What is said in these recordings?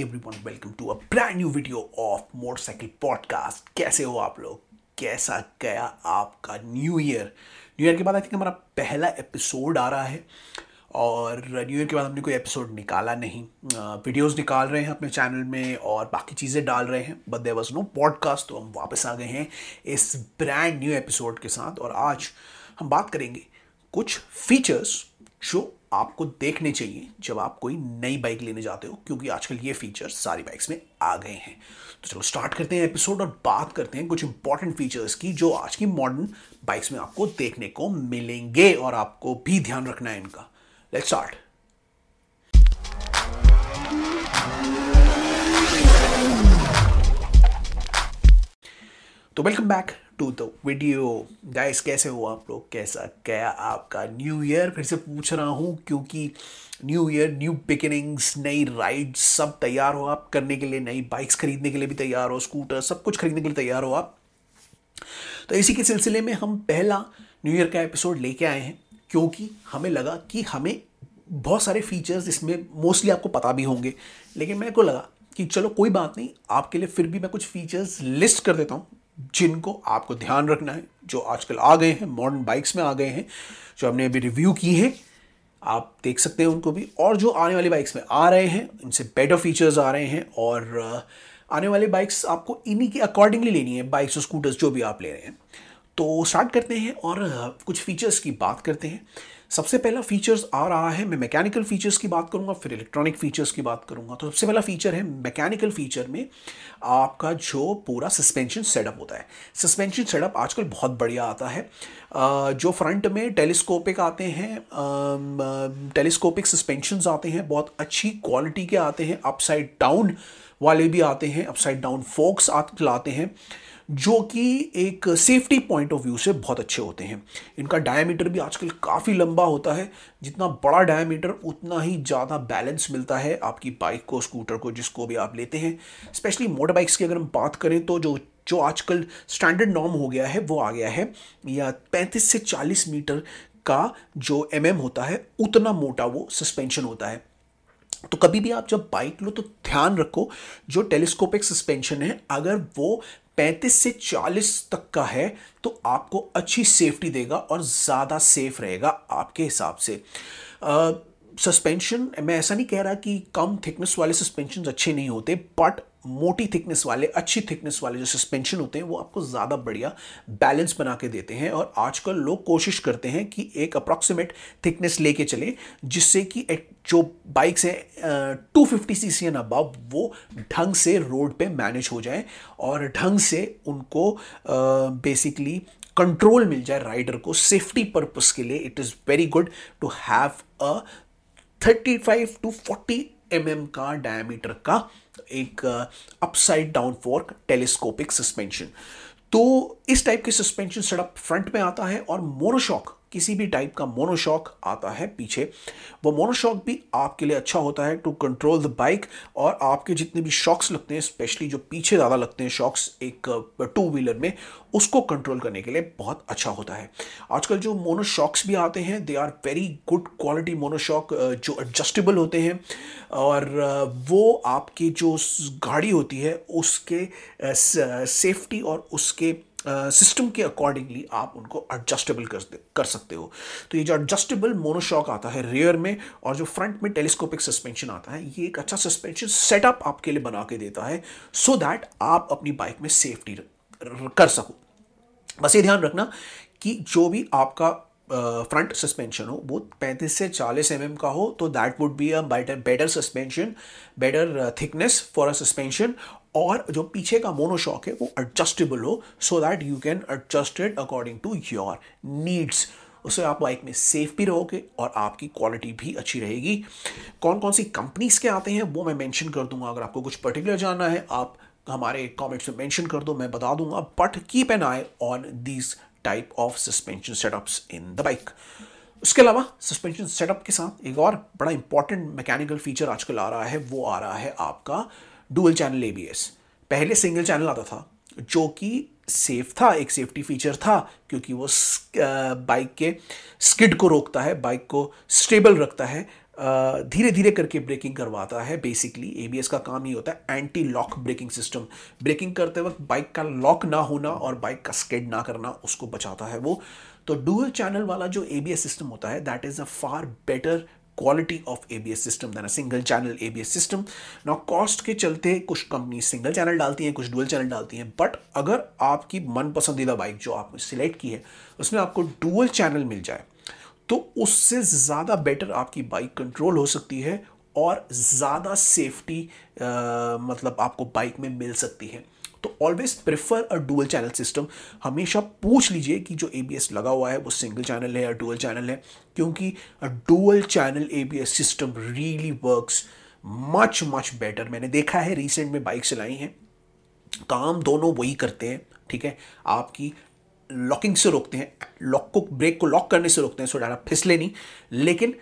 Hey everyone, welcome to a brand new video of motorcycle podcast। कैसे हो आप लोग? कैसा गया आपका न्यू ईयर के बाद आई थिंक हमारा पहला एपिसोड आ रहा है और न्यू ईयर के बाद हमने कोई एपिसोड निकाला नहीं। वीडियोस निकाल रहे हैं अपने चैनल में और बाकी चीज़ें डाल रहे हैं, but there was no podcast. तो हम वापस आ गए हैं इस ब्रांड न्यू एपिसोड के साथ और आज हम बात करेंगे कुछ फीचर्स जो आपको देखने चाहिए जब आप कोई नई बाइक लेने जाते हो, क्योंकि आजकल ये फीचर्स सारी बाइक्स में आ गए हैं। तो चलो स्टार्ट करते हैं एपिसोड और बात करते हैं कुछ इंपॉर्टेंट फीचर्स की जो आज की मॉडर्न बाइक्स में आपको देखने को मिलेंगे और आपको भी ध्यान रखना है इनका। Let's start. तो welcome back to the video guys, कैसे हो आप लोग? कैसा गया आपका न्यू ईयर? फिर से पूछ रहा हूँ क्योंकि न्यू ईयर, न्यू बिगिनिंग्स, नई राइड्स, सब तैयार हो आप करने के लिए, नई बाइक्स खरीदने के लिए भी तैयार हो, स्कूटर सब कुछ खरीदने के लिए तैयार हो आप। तो इसी के सिलसिले में हम पहला न्यू ईयर का एपिसोड लेके आए हैं क्योंकि हमें लगा कि हमें बहुत सारे फीचर्स इसमें मोस्टली आपको पता भी होंगे, लेकिन मेरे को लगा कि चलो कोई बात नहीं, आपके लिए फिर भी मैं कुछ फीचर्स लिस्ट कर देता हूँ जिनको आपको ध्यान रखना है, जो आजकल आ गए हैं मॉडर्न बाइक्स में, आ गए हैं जो हमने अभी रिव्यू की है, आप देख सकते हैं उनको भी, और जो आने वाली बाइक्स में आ रहे हैं इनसे बेटर फीचर्स आ रहे हैं। और आने वाली बाइक्स आपको इन्हीं के अकॉर्डिंगली लेनी है, बाइक्स और स्कूटर्स जो भी आप ले रहे हैं। तो स्टार्ट करते हैं और कुछ फीचर्स की बात करते हैं। सबसे पहला फीचर्स आ रहा है, मैं मैकेनिकल फीचर्स की बात करूंगा फिर इलेक्ट्रॉनिक फीचर्स की बात करूंगा। तो सबसे पहला फीचर है मैकेनिकल फीचर में आपका जो पूरा सस्पेंशन सेटअप होता है। सस्पेंशन सेटअप आजकल बहुत बढ़िया आता है, जो फ्रंट में टेलीस्कोपिक आते हैं, टेलीस्कोपिक सस्पेंशंस आते हैं, बहुत अच्छी क्वालिटी के आते हैं, अपसाइड डाउन वाले भी आते हैं, अपसाइड डाउन फोक्स आजकल आते हैं जो कि एक सेफ्टी पॉइंट ऑफ व्यू से बहुत अच्छे होते हैं। इनका डायमीटर भी आजकल काफ़ी लंबा होता है, जितना बड़ा डायमीटर उतना ही ज़्यादा बैलेंस मिलता है आपकी बाइक को, स्कूटर को, जिसको भी आप लेते हैं। स्पेशली मोटर बाइक्स की अगर हम बात करें तो जो आजकल स्टैंडर्ड नॉर्म हो गया है वो आ गया है या 35 से 40 मीटर का जो एमएम होता है उतना मोटा वो सस्पेंशन होता है। तो कभी भी आप जब बाइक लो तो ध्यान रखो जो टेलीस्कोपिक सस्पेंशन है अगर वो 35 से 40 तक का है तो आपको अच्छी सेफ्टी देगा और ज़्यादा सेफ रहेगा आपके हिसाब से। सस्पेंशन, मैं ऐसा नहीं कह रहा कि कम थिकनेस वाले सस्पेंशन अच्छे नहीं होते, बट मोटी थिकनेस वाले, अच्छी थिकनेस वाले जो सस्पेंशन होते हैं वो आपको ज़्यादा बढ़िया बैलेंस बना के देते हैं। और आजकल लोग कोशिश करते हैं कि एक अप्रॉक्सीमेट थिकनेस लेके चले जिससे कि जो बाइक्स हैं 250cc एंड अबव वो ढंग से रोड पे मैनेज हो जाए और ढंग से उनको बेसिकली कंट्रोल मिल जाए राइडर को। सेफ्टी पर्पज़ के लिए it is very good to have a 35 to 40 mm का डायमीटर का एक upside down fork telescopic suspension. तो इस टाइप के सस्पेंशन सेटअप फ्रंट में आता है और मोनोशॉक, किसी भी टाइप का मोनोशॉक आता है पीछे, वो मोनोशॉक भी आपके लिए अच्छा होता है टू कंट्रोल द बाइक। और आपके जितने भी शॉक्स लगते हैं, स्पेशली जो पीछे ज़्यादा लगते हैं शॉक्स एक टू व्हीलर में, उसको कंट्रोल करने के लिए बहुत अच्छा होता है। आजकल जो मोनोशॉक्स भी आते हैं they are very good quality monoshock जो एडजस्टेबल होते हैं और वो आपकी जो गाड़ी होती है उसके सेफ्टी और उसके सिस्टम के अकॉर्डिंगली आप उनको एडजस्टेबल कर सकते हो। तो ये जो एडजस्टेबल मोनोशॉक आता है रियर में और जो फ्रंट में टेलीस्कोपिक सस्पेंशन आता है, ये एक अच्छा सस्पेंशन सेटअप आपके लिए बना के देता है सो दैट आप अपनी बाइक में सेफ्टी कर सको। बस ये ध्यान रखना कि जो भी आपका फ्रंट सस्पेंशन हो वो 35 से 40 mm का हो तो that would be a better suspension, better thickness for a suspension. और जो पीछे का मोनोशॉक है वो एडजस्टेबल हो so that you can adjust it according to your needs. उससे आप बाइक में सेफ भी रहोगे और आपकी क्वालिटी भी अच्छी रहेगी। कौन कौन सी कंपनीज़ के आते हैं वो मैं मेंशन कर दूंगा, अगर आपको कुछ पर्टिकुलर जानना है आप हमारे कमेंट्स में मेंशन कर दो, मैं बता दूंगा। But keep an eye on these type of suspension setups in the bike. उसके अलावा सस्पेंशन सेटअप के साथ एक और बड़ा इंपॉर्टेंट मैकेनिकल फीचर आजकल आ रहा है, वो आ रहा है आपका डुअल चैनल एबीएस। पहले सिंगल चैनल आता था जो कि सेफ था, एक सेफ्टी फीचर था क्योंकि वो बाइक के स्किड को रोकता है, बाइक को स्टेबल रखता है धीरे धीरे करके ब्रेकिंग करवाता है। बेसिकली एबीएस का काम ही होता है anti lock braking system. Braking करते वक्त बाइक का लॉक ना होना और बाइक का स्किड ना करना उसको बचाता है वो। तो डुअल चैनल वाला जो एबीएस सिस्टम होता है that is a far better quality of ABS system than a single channel ABS system. ना कॉस्ट के चलते कुछ कंपनी सिंगल चैनल डालती हैं, कुछ डुअल चैनल डालती हैं, बट अगर आपकी मन पसंदीदा बाइक जो आपने सिलेक्ट की है उसमें आपको डुअल चैनल मिल जाए तो उससे ज़्यादा बेटर आपकी बाइक कंट्रोल हो सकती है और ज़्यादा सेफ्टी मतलब आपको बाइक में मिल सकती है। तो always prefer a dual channel system. हमेशा पूछ लीजिए कि जो एबीएस लगा हुआ है वो सिंगल चैनल है या डुअल चैनल है, क्योंकि a dual channel ABS system really works much much better. मैंने देखा है रिसेंट में बाइक चलाई हैं, काम दोनों वही करते हैं, ठीक है, आपकी लॉकिंग से रोकते हैं, लॉक को ब्रेक को लॉक करने से रोकते हैं सो ज़्यादा फिसले नहीं, लेकिन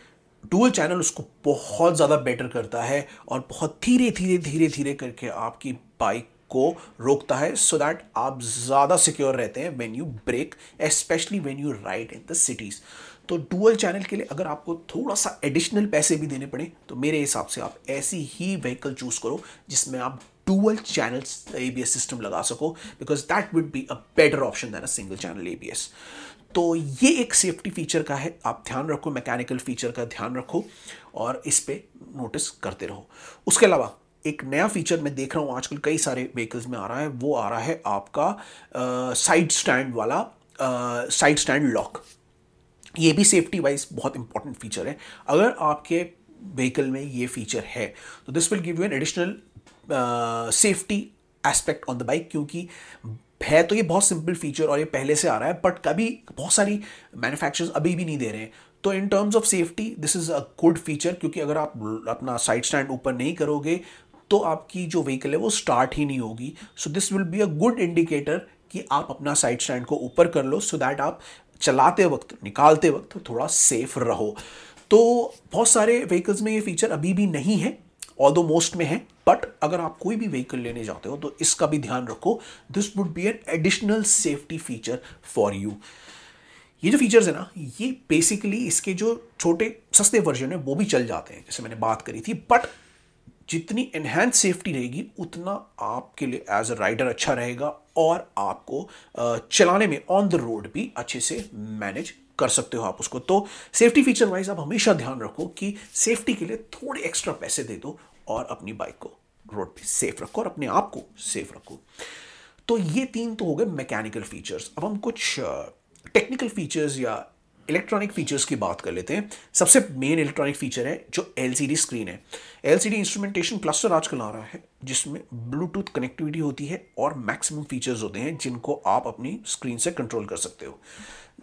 डुअल चैनल उसको बहुत ज़्यादा बेटर करता है और बहुत धीरे धीरे धीरे धीरे करके आपकी बाइक को रोकता है सो दैट आप ज़्यादा सिक्योर रहते हैं when you brake, especially when you ride in the cities. तो डुअल चैनल के लिए अगर आपको थोड़ा सा एडिशनल पैसे भी देने पड़े तो मेरे हिसाब से आप ऐसी ही व्हीकल चूज़ करो जिसमें आप डुअल चैनल एबीएस सिस्टम लगा सको, because that would be a better option than a single channel ABS. तो ये एक सेफ्टी फीचर का है, आप ध्यान रखो, मैकेनिकल फीचर का ध्यान रखो और इस पर नोटिस करते रहो। उसके अलावा एक नया फीचर मैं देख रहा हूँ आजकल कई सारे व्हीकल्स में आ रहा है, वो आ रहा है आपका साइड स्टैंड वाला साइड स्टैंड लॉक। ये भी सेफ्टी वाइज बहुत इंपॉर्टेंट फीचर है। अगर आपके व्हीकल में ये फीचर है तो this will give you an additional safety aspect on the bike, क्योंकि है तो ये बहुत सिंपल फीचर और ये पहले से आ रहा है बट कभी बहुत सारी मैन्युफैक्चरर्स अभी भी नहीं दे रहे हैं। तो in terms of safety this is a good feature, क्योंकि अगर आप अपना साइड स्टैंड ऊपर नहीं करोगे तो आपकी जो व्हीकल है वो स्टार्ट ही नहीं होगी। So this will be a good indicator कि आप अपना साइड स्टैंड को ऊपर कर लो सो दैट आप चलाते वक्त निकालते वक्त थोड़ा सेफ रहो। तो बहुत सारे व्हीकल्स में ये फीचर अभी भी नहीं है, ऑल्दो मोस्ट में है, बट अगर आप कोई भी व्हीकल लेने जाते हो तो इसका भी ध्यान रखो। This would be an additional safety feature for you. ये जो फीचर्स है ना, ये बेसिकली इसके जो छोटे सस्ते वर्जन है वो भी चल जाते हैं जैसे मैंने बात करी थी, बट जितनी एनहैंस सेफ्टी रहेगी उतना आपके लिए एज अ राइडर अच्छा रहेगा और आपको चलाने में ऑन द रोड भी अच्छे से मैनेज कर सकते हो आप उसको। तो सेफ्टी फीचर वाइज आप हमेशा ध्यान रखो कि सेफ्टी के लिए थोड़े एक्स्ट्रा पैसे दे दो और अपनी बाइक को रोड पे सेफ रखो और अपने आप को सेफ रखो। तो ये तीन तो हो गए मैकेनिकल फीचर्स। अब हम कुछ टेक्निकल फीचर्स या इलेक्ट्रॉनिक फीचर्स की बात कर लेते हैं। सबसे मेन इलेक्ट्रॉनिक फीचर है जो LCD स्क्रीन है। LCD इंस्ट्रूमेंटेशन क्लस्टर आजकल आ रहा है जिसमें ब्लूटूथ कनेक्टिविटी होती है और मैक्सिमम फीचर्स होते हैं जिनको आप अपनी स्क्रीन से कंट्रोल कर सकते हो।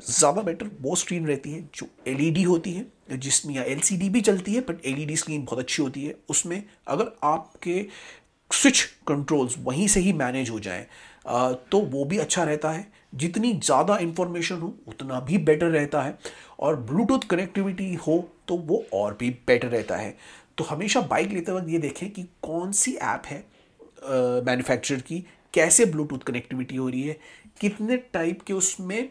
ज़्यादा बेटर वो स्क्रीन रहती है जो LED होती है, जिसमें या LCD भी चलती है बट LED स्क्रीन बहुत अच्छी होती है। उसमें अगर आपके स्विच कंट्रोल्स वहीं से ही मैनेज हो जाएँ तो वो भी अच्छा रहता है। जितनी ज़्यादा इंफॉर्मेशन हो उतना भी बेटर रहता है और ब्लूटूथ कनेक्टिविटी हो तो वो और भी बेटर रहता है। तो हमेशा बाइक लेते वक्त ये देखें कि कौन सी ऐप है मैन्युफैक्चरर की, कैसे ब्लूटूथ कनेक्टिविटी हो रही है, कितने टाइप के उसमें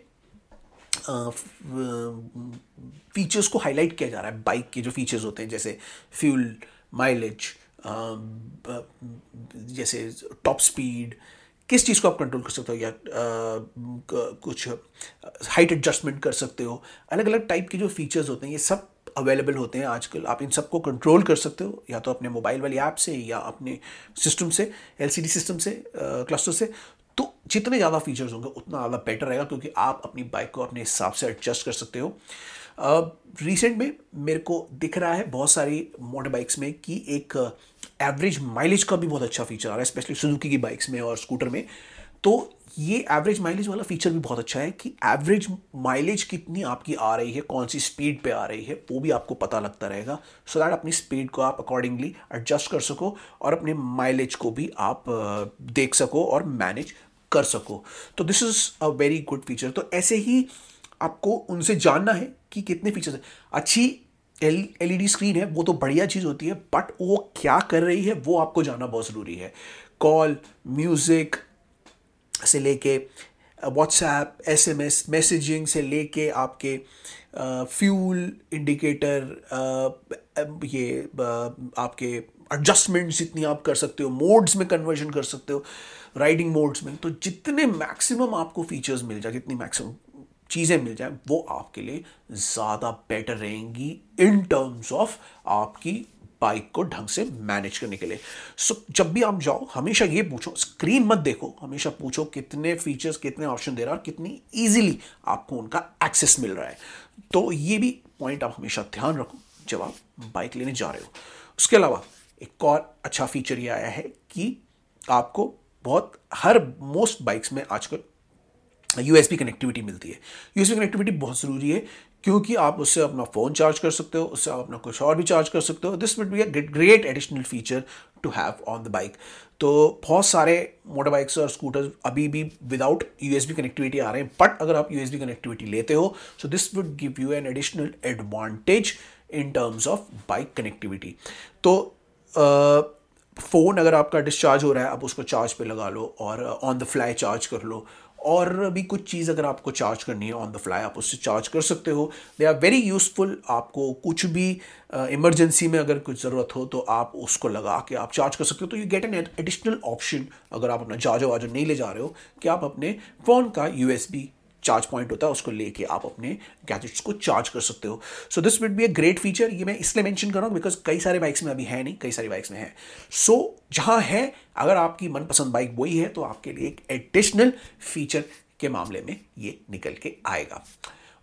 फीचर्स को हाईलाइट किया जा रहा है। बाइक के जो फीचर्स होते हैं जैसे फ्यूल, माइलेज, जैसे टॉप स्पीड, किस चीज़ को आप कंट्रोल कर सकते हो या कुछ हाइट एडजस्टमेंट कर सकते हो, अलग अलग टाइप के जो फीचर्स होते हैं ये सब अवेलेबल होते हैं आजकल। आप इन सब को कंट्रोल कर सकते हो या तो अपने मोबाइल वाली ऐप से या अपने सिस्टम से, LCD सिस्टम से, क्लस्टर से। तो जितने ज़्यादा फीचर्स होंगे उतना ज़्यादा बेटर रहेगा क्योंकि आप अपनी बाइक को अपने हिसाब से एडजस्ट कर सकते हो। रिसेंट में मेरे को दिख रहा है बहुत सारी मोटर बाइक्स में कि एक एवरेज माइलेज का भी बहुत अच्छा फीचर आ रहा है, स्पेशली सुजुकी की बाइक्स में और स्कूटर में। तो ये एवरेज माइलेज वाला फीचर भी बहुत अच्छा है कि एवरेज माइलेज कितनी आपकी आ रही है, कौन सी स्पीड पे आ रही है, वो भी आपको पता लगता रहेगा सो दैट अपनी स्पीड को आप अकॉर्डिंगली एडजस्ट कर सको और अपने माइलेज को भी आप देख सको और मैनेज कर सको। तो this is a very good feature. तो ऐसे ही आपको उनसे जानना है कि कितने फीचर्स हैं। अच्छी LED स्क्रीन है वो तो बढ़िया चीज़ होती है, बट वो क्या कर रही है वो आपको जानना बहुत ज़रूरी है। कॉल, म्यूज़िक से लेके व्हाट्सएप, एसएमएस, मैसेजिंग से लेके आपके फ्यूल इंडिकेटर, ये आपके एडजस्टमेंट्स जितनी आप कर सकते हो, मोड्स में कन्वर्जन कर सकते हो, राइडिंग मोड्स में, तो जितने मैक्सिमम आपको फीचर्स मिल जाए, जितनी मैक्सिमम चीज़ें मिल जाए, वो आपके लिए ज़्यादा बेटर रहेंगी इन टर्म्स ऑफ आपकी बाइक को ढंग से मैनेज करने के लिए। सो जब भी आप जाओ हमेशा ये पूछो, स्क्रीन मत देखो, हमेशा पूछो कितने फीचर्स, कितने ऑप्शन दे रहा है और कितनी ईजिली आपको उनका एक्सेस मिल रहा है। तो ये भी पॉइंट आप हमेशा ध्यान रखो जब आप बाइक लेने जा रहे हो। उसके अलावा एक और अच्छा फीचर ये आया है कि आपको बहुत हर मोस्ट बाइक्स में आजकल USB कनेक्टिविटी मिलती है। USB कनेक्टिविटी बहुत ज़रूरी है क्योंकि आप उससे अपना फ़ोन चार्ज कर सकते हो, उससे आप अपना कुछ और भी चार्ज कर सकते हो। This will be a great additional feature to have on the bike. तो बहुत सारे मोटर बाइक्स और स्कूटर्स अभी भी विदाउट USB कनेक्टिविटी आ रहे हैं, बट अगर आप USB कनेक्टिविटी लेते हो so this would give you an additional advantage in terms of bike connectivity. तो फ़ोन अगर आपका डिस्चार्ज हो रहा है आप उसको चार्ज पे लगा लो और ऑन द फ्लाई चार्ज कर लो, और भी कुछ चीज़ अगर आपको चार्ज करनी है ऑन द फ्लाई आप उससे चार्ज कर सकते हो। They are very useful. आपको कुछ भी इमरजेंसी में अगर कुछ ज़रूरत हो तो आप उसको लगा के आप चार्ज कर सकते हो। तो you get an additional option अगर आप अपना चार्जर वार्जर नहीं ले जा रहे हो कि आप अपने फ़ोन का USB चार्ज पॉइंट होता है उसको लेके आप अपने गैजेट्स को चार्ज कर सकते हो। So this would be a great feature. ये मैं इसलिए मेंशन कर रहा हूँ बिकॉज कई सारे बाइक्स में अभी है नहीं, कई सारी बाइक्स में है। सो जहाँ है अगर आपकी मनपसंद बाइक वही है तो आपके लिए एक एडिशनल फीचर के मामले में ये निकल के आएगा।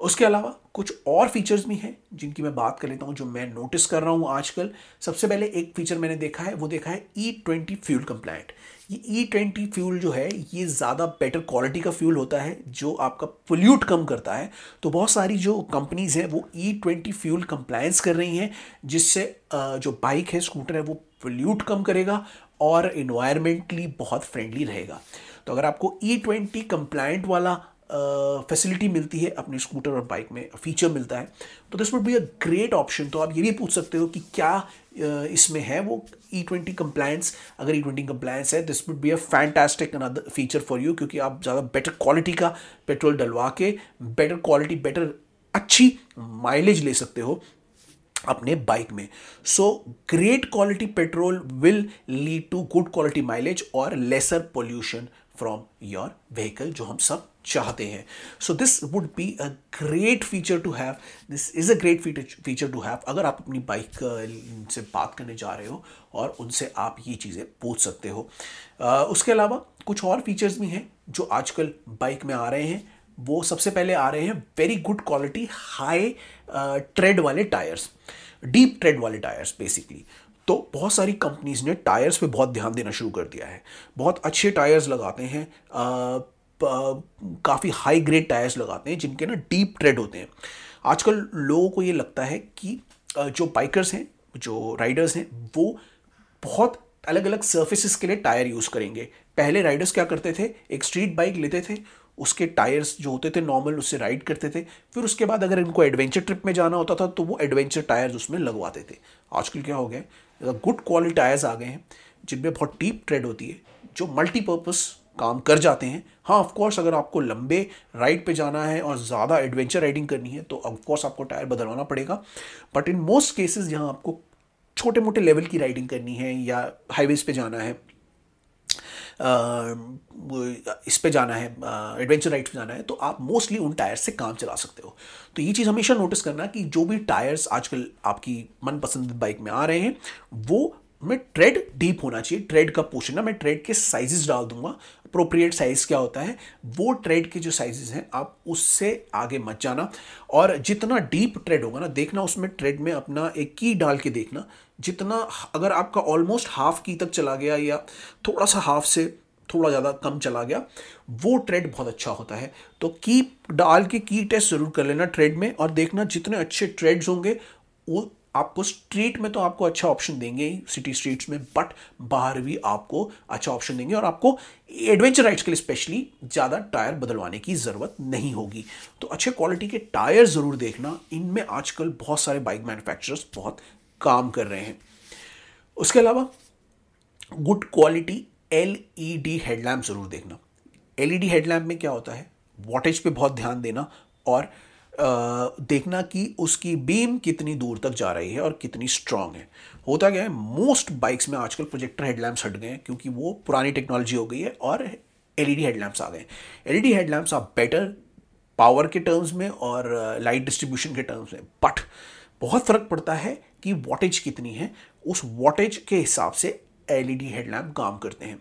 उसके अलावा कुछ और फीचर्स भी हैं जिनकी मैं बात कर लेता हूँ जो मैं नोटिस कर रहा हूँ आजकल। सबसे पहले एक फीचर मैंने देखा है, वो देखा है E20 फ्यूल कंप्लाइंट। ये E20 फ्यूल जो है ये ज़्यादा बेटर क्वालिटी का फ्यूल होता है जो आपका पोल्यूट कम करता है। तो बहुत सारी जो कंपनीज़ हैं वो E20 फ्यूल कंप्लायंस कर रही हैं जिससे जो बाइक है, स्कूटर है, वो पोल्यूट कम करेगा और इन्वायरमेंटली बहुत फ्रेंडली रहेगा। तो अगर आपको E20 कंप्लाइंट वाला फैसिलिटी मिलती है अपने स्कूटर और बाइक में, फीचर मिलता है, तो this would be a great option. तो आप ये भी पूछ सकते हो कि क्या इसमें है वो E20 कंप्लायंस। अगर E20 कंप्लायंस है this would be a fantastic another feature for you, क्योंकि आप ज़्यादा बेटर क्वालिटी का पेट्रोल डलवा के बेटर क्वालिटी, बेटर अच्छी माइलेज ले सकते हो अपने बाइक में। So great quality petrol will lead to good quality mileage और lesser pollution from your vehicle, जो हम सब चाहते हैं। So this would be a great feature to have, this is a great feature to have अगर आप अपनी bike से बात करने जा रहे हो और उनसे आप ये चीज़ें पूछ सकते हो। उसके अलावा कुछ और फीचर्स भी हैं जो आजकल बाइक में आ रहे हैं। वो सबसे पहले आ रहे हैं very good quality high tread वाले टायर्स, डीप ट्रेड वाले टायर्स बेसिकली। तो बहुत सारी कंपनीज़ ने टायर्स पे बहुत ध्यान देना शुरू कर दिया है, बहुत अच्छे टायर्स लगाते हैं, काफ़ी हाई ग्रेड टायर्स लगाते हैं जिनके ना डीप ट्रेड होते हैं। आजकल लोगों को ये लगता है कि जो बाइकर्स हैं, जो राइडर्स हैं, वो बहुत अलग अलग सर्फेसिस के लिए टायर यूज़ करेंगे। पहले राइडर्स क्या करते थे, एक स्ट्रीट बाइक लेते थे, उसके टायर्स जो होते थे नॉर्मल उससे राइड करते थे, फिर उसके बाद अगर इनको एडवेंचर ट्रिप में जाना होता था तो वो एडवेंचर टायर्स उसमें लगवाते थे। आजकल क्या हो गया है, गुड क्वालिटी टायर्स आ गए हैं जिनमें बहुत डीप ट्रेड होती है, जो मल्टीपर्पज़ काम कर जाते हैं। हाँ ऑफकोर्स अगर आपको लंबे राइड पे जाना है और ज़्यादा एडवेंचर राइडिंग करनी है तो ऑफकोर्स आपको टायर बदलवाना पड़ेगा, बट इन मोस्ट केसेस जहाँ आपको छोटे मोटे लेवल की राइडिंग करनी है या हाईवेज़ पे जाना है, इस पे जाना है, एडवेंचर राइड पे जाना है, तो आप मोस्टली उन टायर से काम चला सकते हो। तो ये चीज़ हमेशा नोटिस करना कि जो भी टायर्स आजकल आपकी मनपसंद बाइक में आ रहे हैं वो में ट्रेड डीप होना चाहिए। ट्रेड का पोर्शन ना मैं ट्रेड के साइजेस डाल दूंगा, अप्रोप्रिएट साइज़ क्या होता है वो ट्रेड के जो साइजेस हैं आप उससे आगे मत जाना। और जितना डीप ट्रेड होगा ना देखना, उसमें ट्रेड में अपना एक की डाल के देखना, जितना अगर आपका ऑलमोस्ट हाफ की तक चला गया या थोड़ा सा हाफ से थोड़ा ज़्यादा कम चला गया वो ट्रेड बहुत अच्छा होता है। तो की डाल के की टेस्ट ज़रूर कर लेना ट्रेड में और देखना जितने अच्छे ट्रेड्स होंगे वो आपको स्ट्रीट में तो आपको अच्छा ऑप्शन देंगे ही, सिटी स्ट्रीट्स में, बट बाहर भी आपको अच्छा ऑप्शन देंगे और आपको एडवेंचर राइड्स के लिए स्पेशली ज़्यादा टायर बदलवाने की ज़रूरत नहीं होगी। तो अच्छे क्वालिटी के टायर ज़रूर देखना, इनमें आजकल बहुत सारे बाइक मैन्युफैक्चरर्स बहुत काम कर रहे हैं। उसके अलावा गुड क्वालिटी LED हेडलैम्प ज़रूर देखना। LED हेडलैम्प में क्या होता है, वॉटेज पे बहुत ध्यान देना और देखना कि उसकी बीम कितनी दूर तक जा रही है और कितनी स्ट्रांग है। होता क्या है, मोस्ट बाइक्स में आजकल प्रोजेक्टर हेडलैम्प्स हट गए हैं क्योंकि वो पुरानी टेक्नोलॉजी हो गई है और एलईडी हेडलैम्प्स आ गए हैं। LED headlamps are better power के टर्म्स में और लाइट डिस्ट्रीब्यूशन के टर्म्स में, बट बहुत फ़र्क पड़ता है कि वॉटेज कितनी है, उस वॉटेज के हिसाब से एलईडी हेडलैम्प काम करते हैं।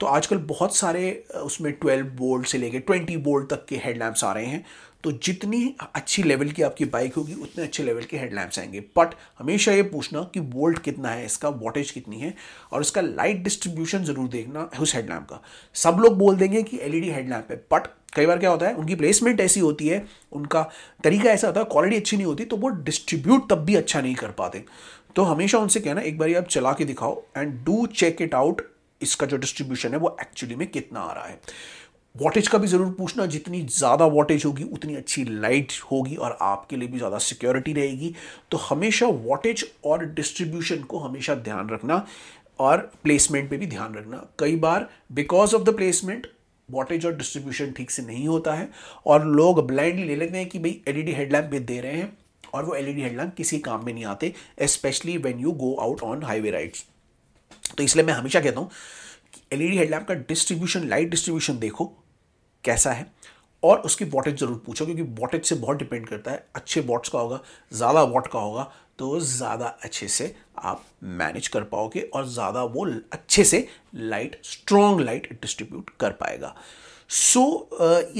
तो आजकल बहुत सारे उसमें 12 वोल्ट से लेके 20 वोल्ट तक के हेडलैम्प्स आ रहे हैं। तो जितनी अच्छी लेवल की आपकी बाइक होगी उतने अच्छे लेवल के हेडलैम्प्स आएंगे, बट हमेशा ये पूछना कि वोल्ट कितना है, इसका वॉटेज कितनी है और इसका लाइट डिस्ट्रीब्यूशन ज़रूर देखना उस हेडलैम्प का। सब लोग बोल देंगे कि एलईडी हेडलैम्प है, बट कई बार क्या होता है उनकी प्लेसमेंट ऐसी होती है, उनका तरीका ऐसा होता है, क्वालिटी अच्छी नहीं होती, तो वो डिस्ट्रीब्यूट तब भी अच्छा नहीं कर पाते। तो हमेशा उनसे कहना एक बार आप चला के दिखाओ and do check it out, इसका जो डिस्ट्रीब्यूशन है वो एक्चुअली में कितना आ रहा है। वॉटेज का भी ज़रूर पूछना, जितनी ज़्यादा वॉटेज होगी उतनी अच्छी लाइट होगी और आपके लिए भी ज़्यादा सिक्योरिटी रहेगी। तो हमेशा वॉटेज और डिस्ट्रीब्यूशन को हमेशा ध्यान रखना और प्लेसमेंट पे भी ध्यान रखना। कई बार because of the placement wattage और डिस्ट्रीब्यूशन ठीक से नहीं होता है और लोग ब्लाइंडली ले लेते हैं कि भाई एलईडी हेडलैम्प भी दे रहे हैं और वो एलईडी हेडलैम्प किसी काम में नहीं आते, specially when you go out on highway rides. तो इसलिए मैं हमेशा कहता हूँ कि एलईडी हेडलैम्प का डिस्ट्रीब्यूशन, लाइट डिस्ट्रीब्यूशन देखो कैसा है और उसकी वॉटेज ज़रूर पूछो, क्योंकि वॉटेज से बहुत डिपेंड करता है। अच्छे वॉट्स का होगा, ज़्यादा वॉट का होगा तो ज़्यादा अच्छे से आप मैनेज कर पाओगे और ज़्यादा वो अच्छे से लाइट, स्ट्रॉन्ग लाइट डिस्ट्रीब्यूट कर पाएगा। सो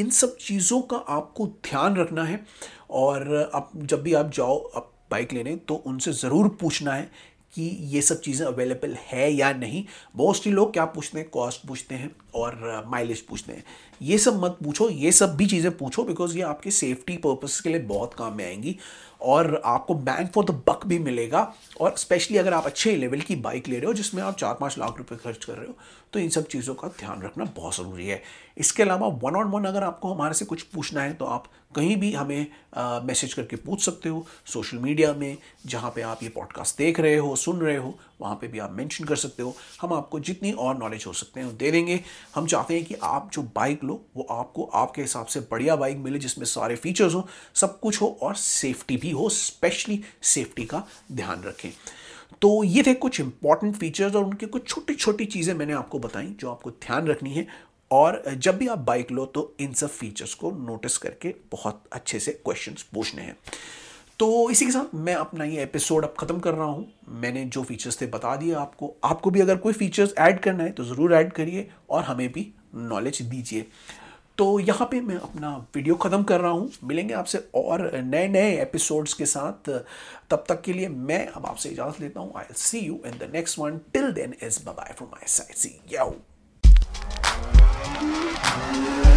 इन सब चीज़ों का आपको ध्यान रखना है और आप जब भी आप जाओ आप बाइक लेने तो उनसे ज़रूर पूछना है कि ये सब चीज़ें अवेलेबल है या नहीं। मोस्टली लोग क्या पूछते हैं, कॉस्ट पूछते हैं और माइलेज पूछते हैं। ये सब मत पूछो, ये सब भी चीज़ें पूछो बिकॉज ये आपके सेफ्टी पर्पस के लिए बहुत काम में आएंगी और आपको बैंग फॉर द बक भी मिलेगा। और स्पेशली अगर आप अच्छे लेवल की बाइक ले रहे हो जिसमें आप 4-5 लाख रुपए खर्च कर रहे हो तो इन सब चीज़ों का ध्यान रखना बहुत ज़रूरी है। इसके अलावा 1-on-1 अगर आपको हमारे से कुछ पूछना है तो आप कहीं भी हमें मैसेज करके पूछ सकते हो। सोशल मीडिया में जहाँ पे आप ये पॉडकास्ट देख रहे हो, सुन रहे हो, वहाँ पे भी आप मेंशन कर सकते हो। हम आपको जितनी और नॉलेज हो सकते हैं वो दे देंगे। हम चाहते हैं कि आप जो बाइक लो वो आपको आपके हिसाब से बढ़िया बाइक मिले जिसमें सारे फीचर्स हो, सब कुछ हो और सेफ्टी भी हो। स्पेशली सेफ्टी का ध्यान रखें। तो ये थे कुछ इंपॉर्टेंट फीचर्स और उनके कुछ छोटी छोटी चीज़ें मैंने आपको बताई जो आपको ध्यान रखनी है। और जब भी आप बाइक लो तो इन सब फीचर्स को नोटिस करके बहुत अच्छे से क्वेश्चंस पूछने हैं। तो इसी के साथ मैं अपना ये एपिसोड अब ख़त्म कर रहा हूँ। मैंने जो फीचर्स थे बता दिए आपको, आपको भी अगर कोई फीचर्स ऐड करना है तो ज़रूर ऐड करिए और हमें भी नॉलेज दीजिए। तो यहाँ पे मैं अपना वीडियो ख़त्म कर रहा हूँ। मिलेंगे आपसे और नए नए एपिसोड्स के साथ। तब तक के लिए मैं अब आपसे इजाज़त लेता हूँ। I will see you in the next one. Till then is bye bye from my side. See you.